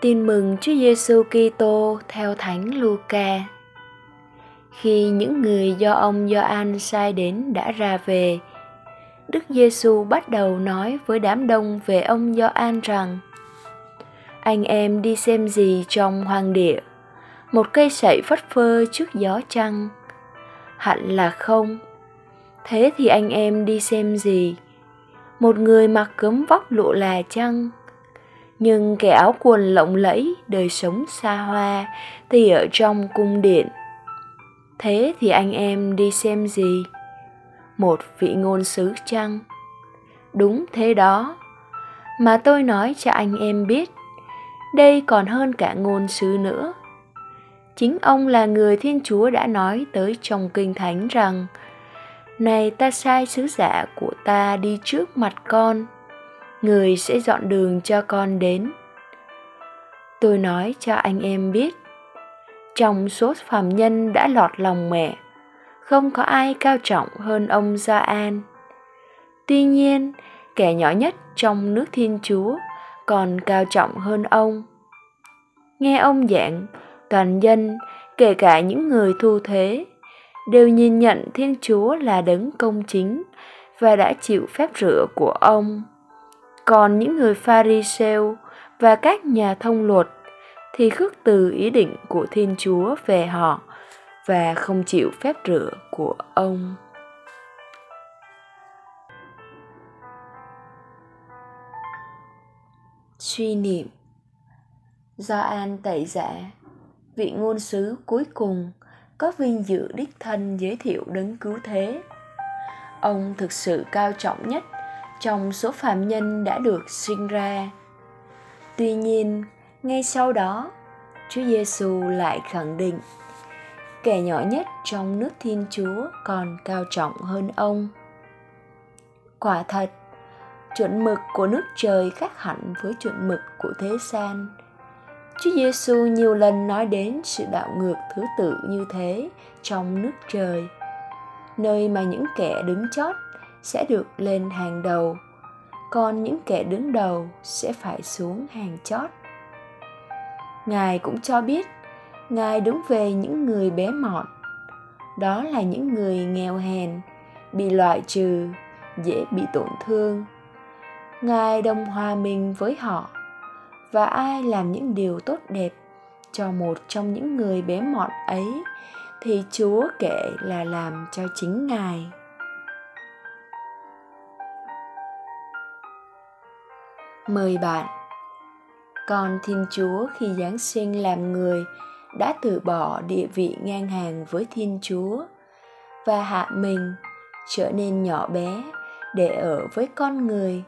Tin mừng Chúa Giêsu Kitô theo Thánh Luca. Khi những người do ông Gioan sai đến đã ra về, Đức Giêsu bắt đầu nói với đám đông về ông Gioan rằng: Anh em đi xem gì trong hoang địa? Một cây sậy phất phơ trước gió chăng? Hẳn là không. Thế thì anh em đi xem gì? Một người mặc gấm vóc lụa là chăng? Nhưng kẻ áo quần lộng lẫy, đời sống xa hoa thì ở trong cung điện. Thế thì anh em đi xem gì? Một vị ngôn sứ chăng? Đúng thế đó. Mà tôi nói cho anh em biết, đây còn hơn cả ngôn sứ nữa. Chính ông là người Thiên Chúa đã nói tới trong Kinh Thánh rằng: Này, ta sai sứ giả của ta đi trước mặt con, người sẽ dọn đường cho con đến. Tôi nói cho anh em biết, trong số phàm nhân đã lọt lòng mẹ, không có ai cao trọng hơn ông Gioan. Tuy nhiên, kẻ nhỏ nhất trong nước Thiên Chúa còn cao trọng hơn ông. Nghe ông giảng, toàn dân, kể cả những người thu thuế, đều nhìn nhận Thiên Chúa là đấng công chính và đã chịu phép rửa của ông. Còn những người Pharisee và các nhà thông luật thì khước từ ý định của Thiên Chúa về họ và không chịu phép rửa của ông. Suy niệm Gioan Tẩy Giả, vị ngôn sứ cuối cùng có vinh dự đích thân giới thiệu đấng cứu thế. Ông thực sự cao trọng nhất trong số phàm nhân đã được sinh ra. Tuy nhiên, ngay sau đó, Chúa Giêsu lại khẳng định kẻ nhỏ nhất trong nước Thiên Chúa còn cao trọng hơn ông. Quả thật, chuẩn mực của nước trời khác hẳn với chuẩn mực của thế gian. Chúa Giêsu nhiều lần nói đến sự đảo ngược thứ tự như thế trong nước trời, nơi mà những kẻ đứng chót sẽ được lên hàng đầu, còn những kẻ đứng đầu sẽ phải xuống hàng chót. Ngài cũng cho biết Ngài đứng về những người bé mọn, đó là những người nghèo hèn, bị loại trừ, dễ bị tổn thương. Ngài đồng hòa mình với họ, và ai làm những điều tốt đẹp cho một trong những người bé mọn ấy thì Chúa kể là làm cho chính Ngài. Mời bạn, con Thiên Chúa khi Giáng sinh làm người đã từ bỏ địa vị ngang hàng với Thiên Chúa và hạ mình trở nên nhỏ bé để ở với con người,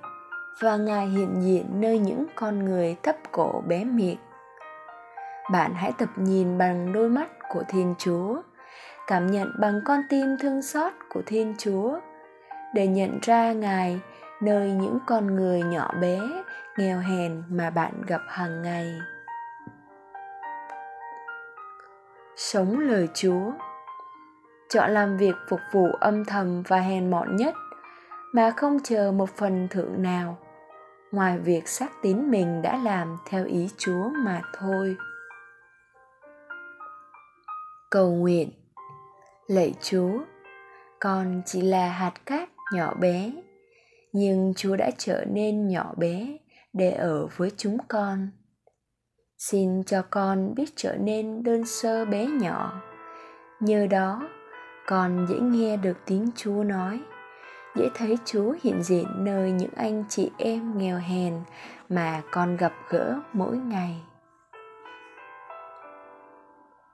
và Ngài hiện diện nơi những con người thấp cổ bé miệt. Bạn hãy tập nhìn bằng đôi mắt của Thiên Chúa, cảm nhận bằng con tim thương xót của Thiên Chúa để nhận ra Ngài nơi những con người nhỏ bé, nghèo hèn mà bạn gặp hàng ngày. Sống lời Chúa. Chọn làm việc phục vụ âm thầm và hèn mọn nhất mà không chờ một phần thưởng nào, ngoài việc xác tín mình đã làm theo ý Chúa mà thôi. Cầu nguyện. Lạy Chúa, con chỉ là hạt cát nhỏ bé, nhưng Chúa đã trở nên nhỏ bé để ở với chúng con. Xin cho con biết trở nên đơn sơ bé nhỏ. Nhờ đó, con dễ nghe được tiếng Chúa nói, dễ thấy Chúa hiện diện nơi những anh chị em nghèo hèn mà con gặp gỡ mỗi ngày.